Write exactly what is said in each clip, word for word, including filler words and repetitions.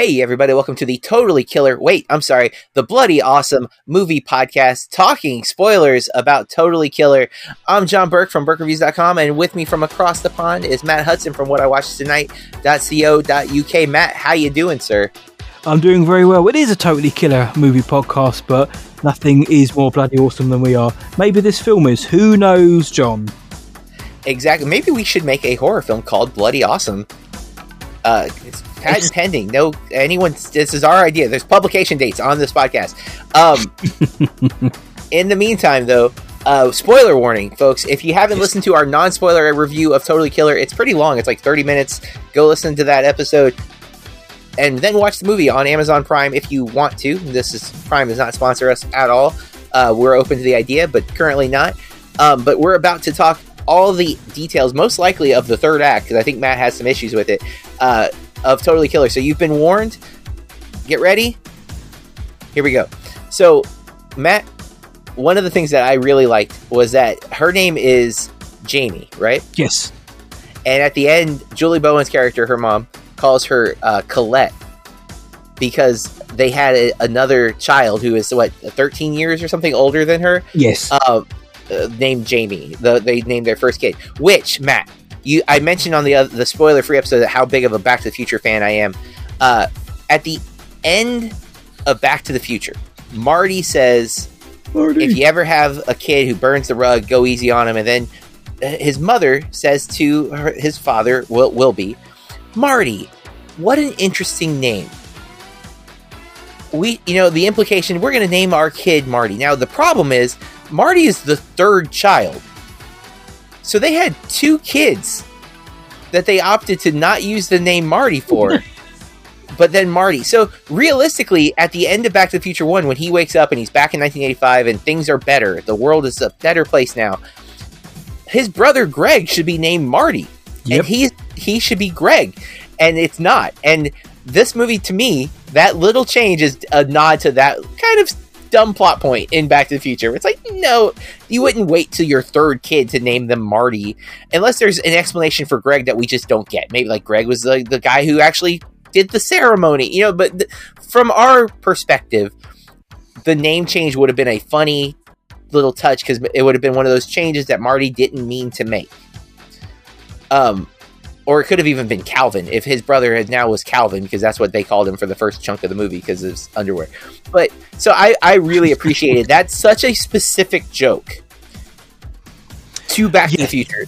Hey, everybody, welcome to the Totally Killer, wait, I'm sorry, the Bloody Awesome Movie Podcast, talking spoilers about Totally Killer. I'm John Burke from Burke Reviews dot com, and with me from across the pond is Matt Hudson from What I Watched Tonight dot co dot U K. Matt, how you doing, sir? I'm doing very well. It is a Totally Killer movie podcast, but nothing is more bloody awesome than we are. Maybe this film is. Who knows, John? Exactly. Maybe we should make a horror film called Bloody Awesome. Uh, it's patent it's... pending. No, anyone. This is our idea. There's publication dates on this podcast. Um, in the meantime, though, uh, spoiler warning, folks. If you haven't listened to our non-spoiler review of Totally Killer, it's pretty long. It's like thirty minutes. Go listen to that episode. And then watch the movie on Amazon Prime if you want to. This is Prime does not sponsor us at all. Uh, we're open to the idea, but currently not. Um, but we're about to talk all the details, most likely of the third act, because I think Matt has some issues with it, uh, of Totally Killer. So you've been warned. Get ready. Here we go. So, Matt, one of the things that I really liked was that her name is Jamie, right? Yes. And at the end, Julie Bowen's character, her mom, calls her uh, Colette, because they had a, another child who is, what, thirteen years or something older than her? Yes. Uh, uh, named Jamie. The, they named their first kid. Which, Matt, you I mentioned on the uh, the spoiler-free episode how big of a Back to the Future fan I am. Uh, at the end of Back to the Future, Marty says, Marty. If you ever have a kid who burns the rug, go easy on him. And then his mother says to her, his father, Will, will be, Marty, what an interesting name. We, you know, the implication, we're going to name our kid Marty. Now, the problem is, Marty is the third child. So they had two kids that they opted to not use the name Marty for, but then Marty. So realistically, at the end of Back to the Future one, when he wakes up and he's back in nineteen eighty-five and things are better, the world is a better place now, his brother Greg should be named Marty. Yep. And he he should be Greg, and it's not. And this movie, to me, that little change is a nod to that kind of dumb plot point in Back to the Future. It's like, no, you wouldn't wait till your third kid to name them Marty, unless there's an explanation for Greg that we just don't get. Maybe like Greg was the, the guy who actually did the ceremony, you know. But th- from our perspective, the name change would have been a funny little touch, because it would have been one of those changes that Marty didn't mean to make. Um, or it could have even been Calvin, if his brother had now was Calvin, because that's what they called him for the first chunk of the movie, because of his underwear. But so I, I really appreciated that's such a specific joke to Back yeah. to the Future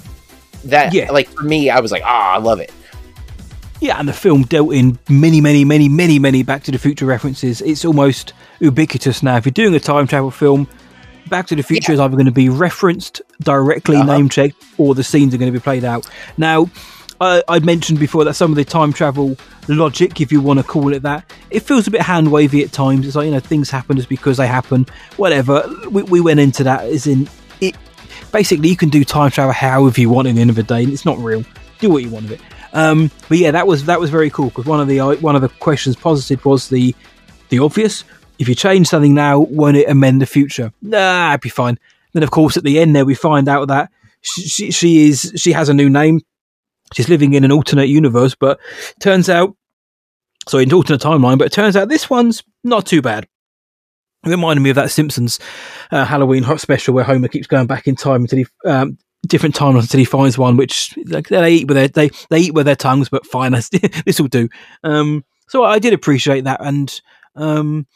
that yeah. like for me, I was like, ah, oh, I love it. Yeah, and the film dealt in many, many, many, many, many Back to the Future references. It's almost ubiquitous now. If you're doing a time travel film, Back to the Future yeah. is either going to be referenced directly, uh-huh. name checked, or the scenes are going to be played out. Now, uh, I mentioned before that some of the time travel logic, if you want to call it that, it feels a bit hand wavy at times. It's like, you know, things happen just because they happen, whatever. We, we went into that as in it. Basically, you can do time travel however you want. At the end of the day, it's not real. Do what you want of it. Um, but yeah, that was that was very cool, because one of the one of the questions posited was the the obvious. If you change something now, won't it amend the future? Nah, it'd be fine. Then, of course, at the end there, we find out that she, she, she is she has a new name. She's living in an alternate universe, but turns out, sorry, an alternate timeline, but it turns out this one's not too bad. It reminded me of that Simpsons uh, Halloween hot special where Homer keeps going back in time until he... Um, different timelines until he finds one, which like, they eat with their they, they eat with their tongues, but fine, this will do. Um, so I did appreciate that, and... Um,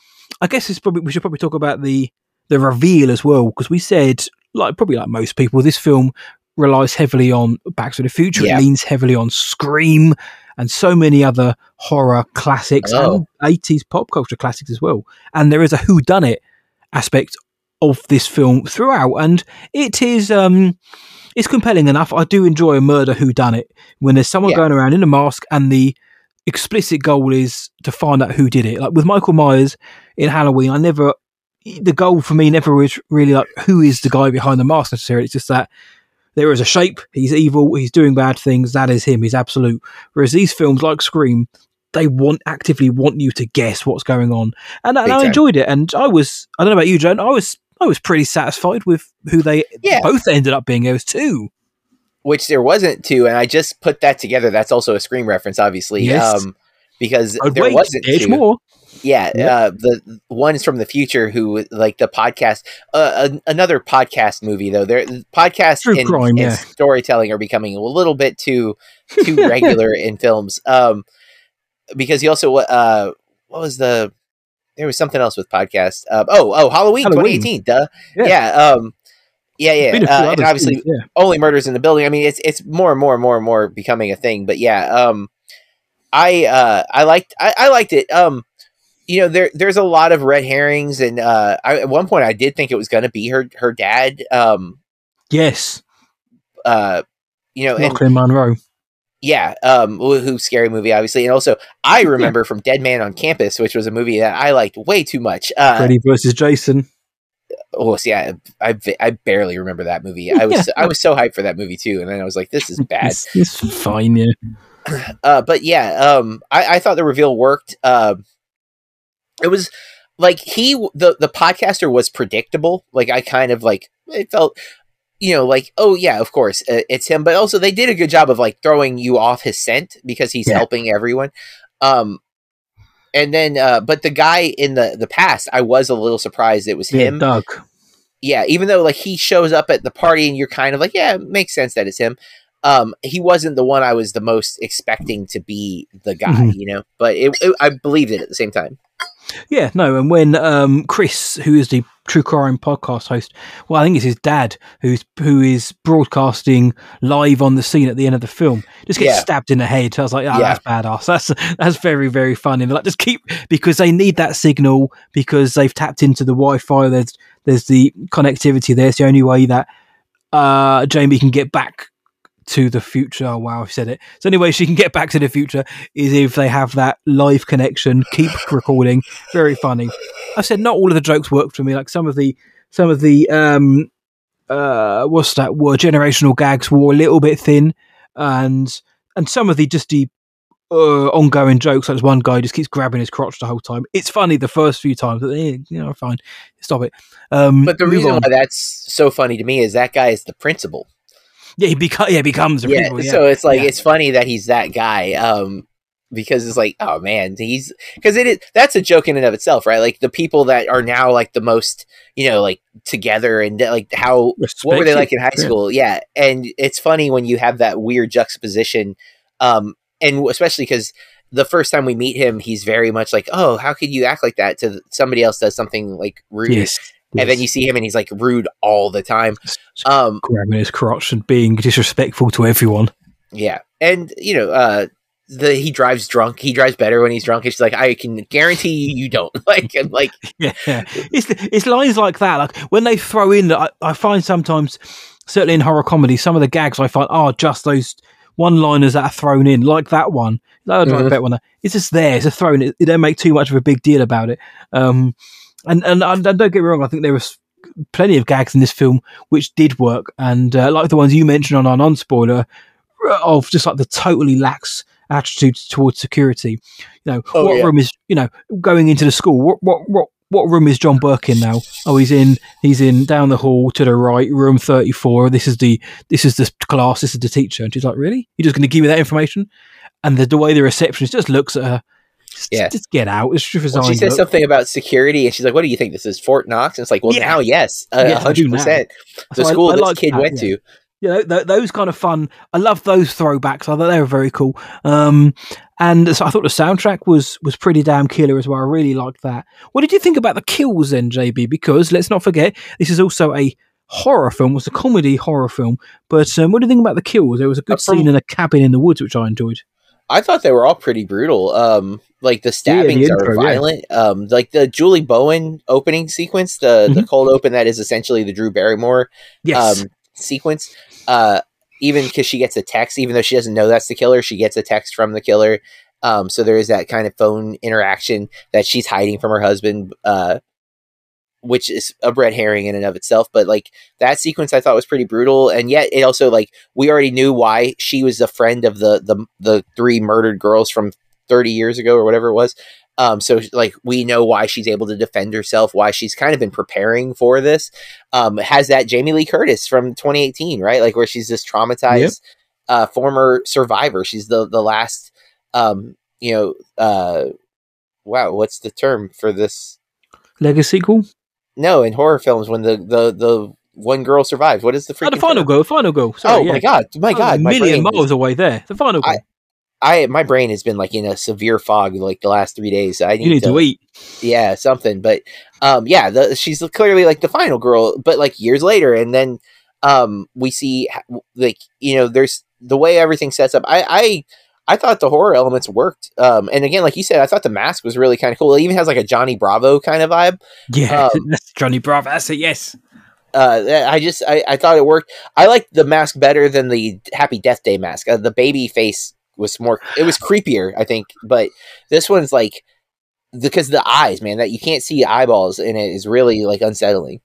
I guess it's probably we should probably talk about the the reveal as well, because we said, like probably like most people, this film relies heavily on Back to the Future. Yeah. It leans heavily on Scream and so many other horror classics oh. and eighties pop culture classics as well. And there is a whodunit aspect of this film throughout, and it is um, it's compelling enough. I do enjoy a murder whodunit when there's someone yeah. going around in a mask and the explicit goal is to find out who did it. Like with Michael Myers in Halloween, I never, the goal for me never is really like who is the guy behind the mask necessarily. It's just that there is a shape, he's evil, he's doing bad things, that is him, he's absolute. Whereas these films like Scream, they want actively want you to guess what's going on, and, and I enjoyed it. And I was, I don't know about you, Joan, I was I was pretty satisfied with who they yeah. both ended up being. It was two. Which there wasn't two, and I just put that together. That's also a Scream reference, obviously. Yes. Um, because I'd there wait, wasn't age more. Yeah, yeah. Uh, the ones from the future who like the podcast, uh, an, another podcast movie though. Their podcasts and, crime, and yeah. storytelling are becoming a little bit too too regular in films. Um, because he also uh, what was the there was something else with podcasts. Uh, oh, oh, Halloween, Halloween. twenty eighteen. Duh. Yeah. yeah um, Yeah, yeah, uh, and obviously, things, yeah. Only Murders in the Building. I mean, it's it's more and more and more and more becoming a thing. But yeah, um, I uh, I liked I, I liked it. Um, you know, there there's a lot of red herrings, and uh, I, at one point, I did think it was going to be her her dad. Um, yes, uh, you know, Lachlan Monroe. Yeah, um, who Scary Movie, obviously, and also I remember yeah. from Dead Man on Campus, which was a movie that I liked way too much. Uh, Freddy versus Jason. Oh, see, I, I I barely remember that movie. I was I was so hyped for that movie too, and then I was like, "This is bad." It's, it's fine, yeah. Uh, but yeah, um, I, I thought the reveal worked. Uh, it was like he the the podcaster was predictable. Like I kind of like it felt, you know, like oh yeah, of course uh, it's him. But also they did a good job of like throwing you off his scent because he's yeah. helping everyone. Um, and then, uh, but the guy in the, the past, I was a little surprised it was yeah, him. Doug. Yeah, even though like he shows up at the party and you're kind of like, yeah, it makes sense that it's him. Um, he wasn't the one I was the most expecting to be the guy, mm-hmm. you know, but it, it, I believed it at the same time. Yeah, no, and when um, Chris, who is the True Crime podcast host, well, I think it's his dad who's who is broadcasting live on the scene at the end of the film, just gets yeah. stabbed in the head. I was like, oh, yeah. that's badass. That's that's very, very funny. Like, just keep because they need that signal because they've tapped into the Wi-Fi. There's there's the connectivity there. It's the only way that uh, Jamie can get back to the future. Oh, wow, I've said it. So anyway, she can get back to the future is if they have that live connection. Keep recording. Very funny. I said not all of the jokes worked for me. Like some of the some of the um uh what's that word generational gags were a little bit thin, and and some of the just the uh, ongoing jokes. Like this one guy just keeps grabbing his crotch the whole time. It's funny the first few times, but eh, you know, fine, stop it. Um, but the reason why that's so funny to me is that guy is the principal. Yeah, he becomes. Yeah, becomes. A yeah, people, yeah, so it's like yeah. it's funny that he's that guy, um, because it's like, oh man, he's because it is. That's a joke in and of itself, right? Like the people that are now like the most, you know, like together and like how Respect what were they like in high school? Yeah, yeah. And it's funny when you have that weird juxtaposition, um, and especially because the first time we meet him, he's very much like, oh, how could you act like that? To somebody else does something like rude. Yes. And then you see him and he's like rude all the time. Um, grabbing his crotch and being disrespectful to everyone. Yeah. And, you know, uh, the he drives drunk. He drives better when he's drunk. It's like, I can guarantee you, you don't. like, and like, yeah. It's, it's lines like that. Like when they throw in, I, I find sometimes, certainly in horror comedy, some of the gags I find are just those one liners that are thrown in, like that one. That mm-hmm. bet one. It's just there. It's a throw in. It, they don't make too much of a big deal about it. Um, And, and and don't get me wrong, I think there was plenty of gags in this film which did work, and uh, like the ones you mentioned on our non-spoiler of just like the totally lax attitude towards security. You know, oh, what yeah. room is you know going into the school? What what what what room is John Burke in now? Oh, he's in he's in down the hall to the right, room thirty-four. This is the this is the class. This is the teacher. And she's like, really? You're just going to give me that information? And the, the way the receptionist just looks at her. Just, yeah. just get out. Well, she says look. something about security, and she's like, "What do you think this is, Fort Knox?" And it's like, "Well, yeah. now, yes, a hundred percent." The so school I, I this like kid that, went yeah. to. You know, th- those kind of fun. I love those throwbacks. I thought they were very cool. Um, and so I thought the soundtrack was was pretty damn killer as well. I really liked that. What did you think about the kills then, J B? Because let's not forget, this is also a horror film. It's a comedy horror film. But um, what do you think about the kills? There was a good uh, from- scene in a cabin in the woods, which I enjoyed. I thought they were all pretty brutal. Um, like the stabbings yeah, the intro, are violent. Yeah. Um, like the Julie Bowen opening sequence, the, mm-hmm. the cold open that is essentially the Drew Barrymore yes. um, sequence. Uh, even because she gets a text, even though she doesn't know that's the killer, she gets a text from the killer. Um, so there is that kind of phone interaction that she's hiding from her husband, uh, which is a red herring in and of itself. But like that sequence I thought was pretty brutal. And yet it also like, we already knew why she was a friend of the, the, the three murdered girls from thirty years ago or whatever it was. Um, so like, we know why she's able to defend herself, why she's kind of been preparing for this. Um, it has that Jamie Lee Curtis from twenty eighteen, right? Like where she's this traumatized, yep. uh, former survivor. She's the, the last, um, you know, uh, wow, what's the term for this? Legacy sequel? No, in horror films, when the, the, the one girl survives, what is the freaking? Oh, the final term? Goal, the final goal. Sorry, oh yeah. my god, my oh, god, a million my miles is, away there. The final goal. I, I, my brain has been like in a severe fog like the last three days. I need, you need to, to eat. Yeah, something. But um, yeah, the, she's clearly like the final girl, but like years later, and then um, we see like you know, there's the way everything sets up. I, I. I thought the horror elements worked. Um, and again, like you said, I thought the mask was really kind of cool. It even has like a Johnny Bravo kind of vibe. Yeah, um, that's Johnny Bravo. That's it, yes. Uh, I just, I, I thought it worked. I liked the mask better than the Happy Death Day mask. Uh, the baby face was more, it was creepier, I think. But this one's like, because the eyes, man, that you can't see eyeballs in it is really like unsettling.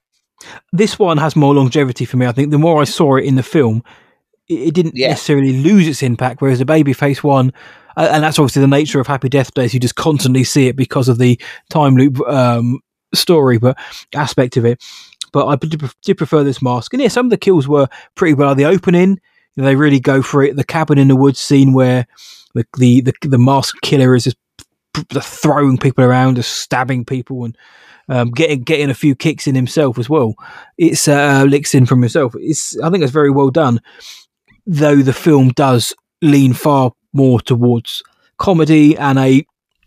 This one has more longevity for me. I think the more I saw it in the film, it didn't yeah. necessarily lose its impact, whereas the babyface one, uh, and that's obviously the nature of Happy Death Days, you just constantly see it because of the time loop um, story, but aspect of it. But I did, did prefer this mask. And yeah, some of the kills were pretty well. The opening, they really go for it. The cabin in the woods scene where the the, the, the mask killer is just throwing people around, just stabbing people and um, getting getting a few kicks in himself as well. It's uh, licks in from himself. It's I think it's very well done. Though the film does lean far more towards comedy and a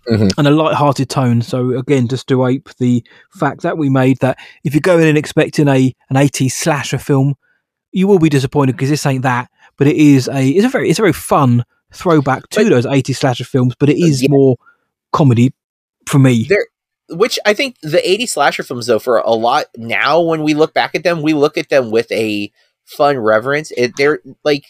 mm-hmm. and a light-hearted tone. So again, just to ape the fact that we made that if you're going in expecting a an eighties slasher film, you will be disappointed because this ain't that. But it is a it's a very it's a very fun throwback to but, those eighties slasher films. But it is yeah. more comedy for me. There- Which I think the eighties slasher films, though, for a lot now when we look back at them, we look at them with a fun reverence. It, they're like,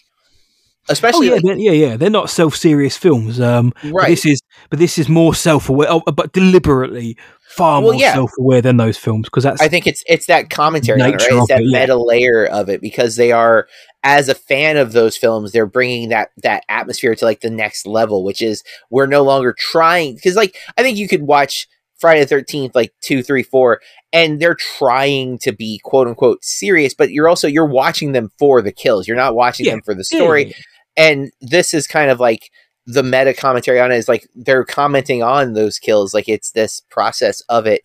especially, oh, yeah, like, they're, yeah, yeah. They're not self-serious films, um, right? But this is, but this is more self-aware, oh, but deliberately far well, more yeah. self-aware than those films because that's. I think it's it's that commentary, on it, right? It's that it, meta yeah. layer of it because they are, as a fan of those films, they're bringing that that atmosphere to like the next level, which is we're no longer trying because like I think you could watch Friday the thirteenth, like two, three, four, and they're trying to be quote unquote serious, but you're also, you're watching them for the kills. You're not watching yeah. them for the story. Yeah. And this is kind of like the meta commentary on it is like, they're commenting on those kills. Like it's this process of it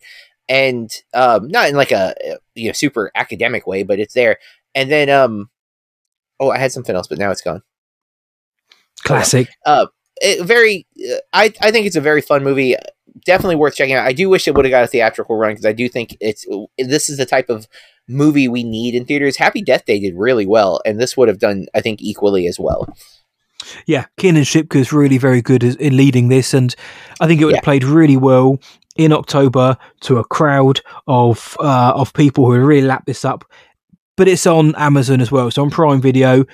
and um, not in like a, you know, super academic way, but it's there. And then, um, oh, I had something else, but now it's gone. Classic. Uh, it, very, uh, I, I think it's a very fun movie. Definitely worth checking out. I do wish it would have got a theatrical run because I do think it's this is the type of movie we need in theaters. Happy Death Day did really well, and this would have done, I think, equally as well. Yeah, Kiernan Shipka is really very good as, in leading this, and I think it would yeah. have played really well in October to a crowd of uh, of people who would really lap this up. But it's on Amazon as well. It's on Prime Video.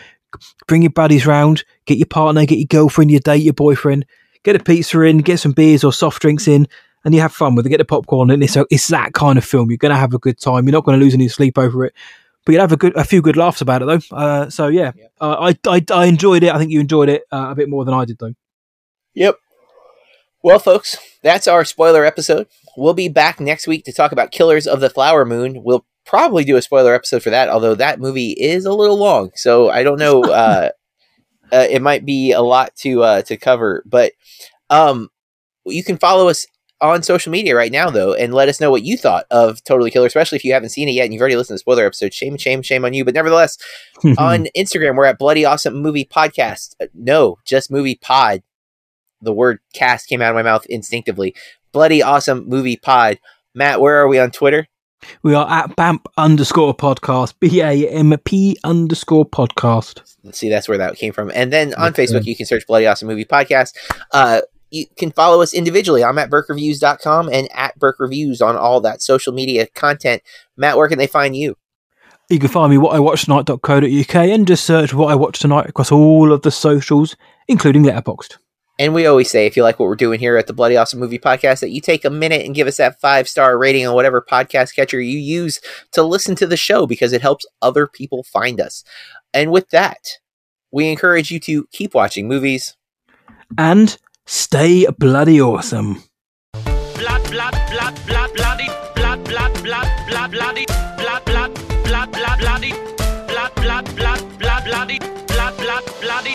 Bring your buddies round, get your partner, get your girlfriend, your date, your boyfriend. Get a pizza in, get some beers or soft drinks in, and you have fun with it. Get a popcorn, and it's a, it's that kind of film. You're going to have a good time. You're not going to lose any sleep over it, but you'll have a good a few good laughs about it, though. Uh, so yeah, yep. uh, I, I I enjoyed it. I think you enjoyed it uh, a bit more than I did, though. Yep. Well, folks, that's our spoiler episode. We'll be back next week to talk about Killers of the Flower Moon. We'll probably do a spoiler episode for that, although that movie is a little long, so I don't know. Uh, Uh, it might be a lot to uh, to cover, but um, you can follow us on social media right now, though, and let us know what you thought of Totally Killer, especially if you haven't seen it yet and you've already listened to the spoiler episode. Shame, shame, shame on you. But nevertheless, on Instagram, we're at Bloody Awesome Movie Podcast. No, just Movie Pod. The word cast came out of my mouth instinctively. Bloody Awesome Movie Pod. Matt, where are we on Twitter? We are at BAMP underscore podcast, B A M P underscore podcast. Let's see, that's where that came from. And then on okay. Facebook, you can search Bloody Awesome Movie Podcast. Uh, you can follow us individually. I'm at Burke Reviews dot com and at BurkeReviews on all that social media content. Matt, where can they find you? You can find me what I watch tonight dot co dot U K and just search What I Watch Tonight across all of the socials, including Letterboxd. And we always say, if you like what we're doing here at the Bloody Awesome Movie Podcast, that you take a minute and give us that five-star rating on whatever podcast catcher you use to listen to the show, because it helps other people find us. And with that, we encourage you to keep watching movies. And stay bloody awesome. Blood, blood, blood, blood, bloody, blood, blood, blood, blood, bloody, blood, blood, blood, blood, bloody, blood, blood, blood, blood, bloody, blood, blood, bloody.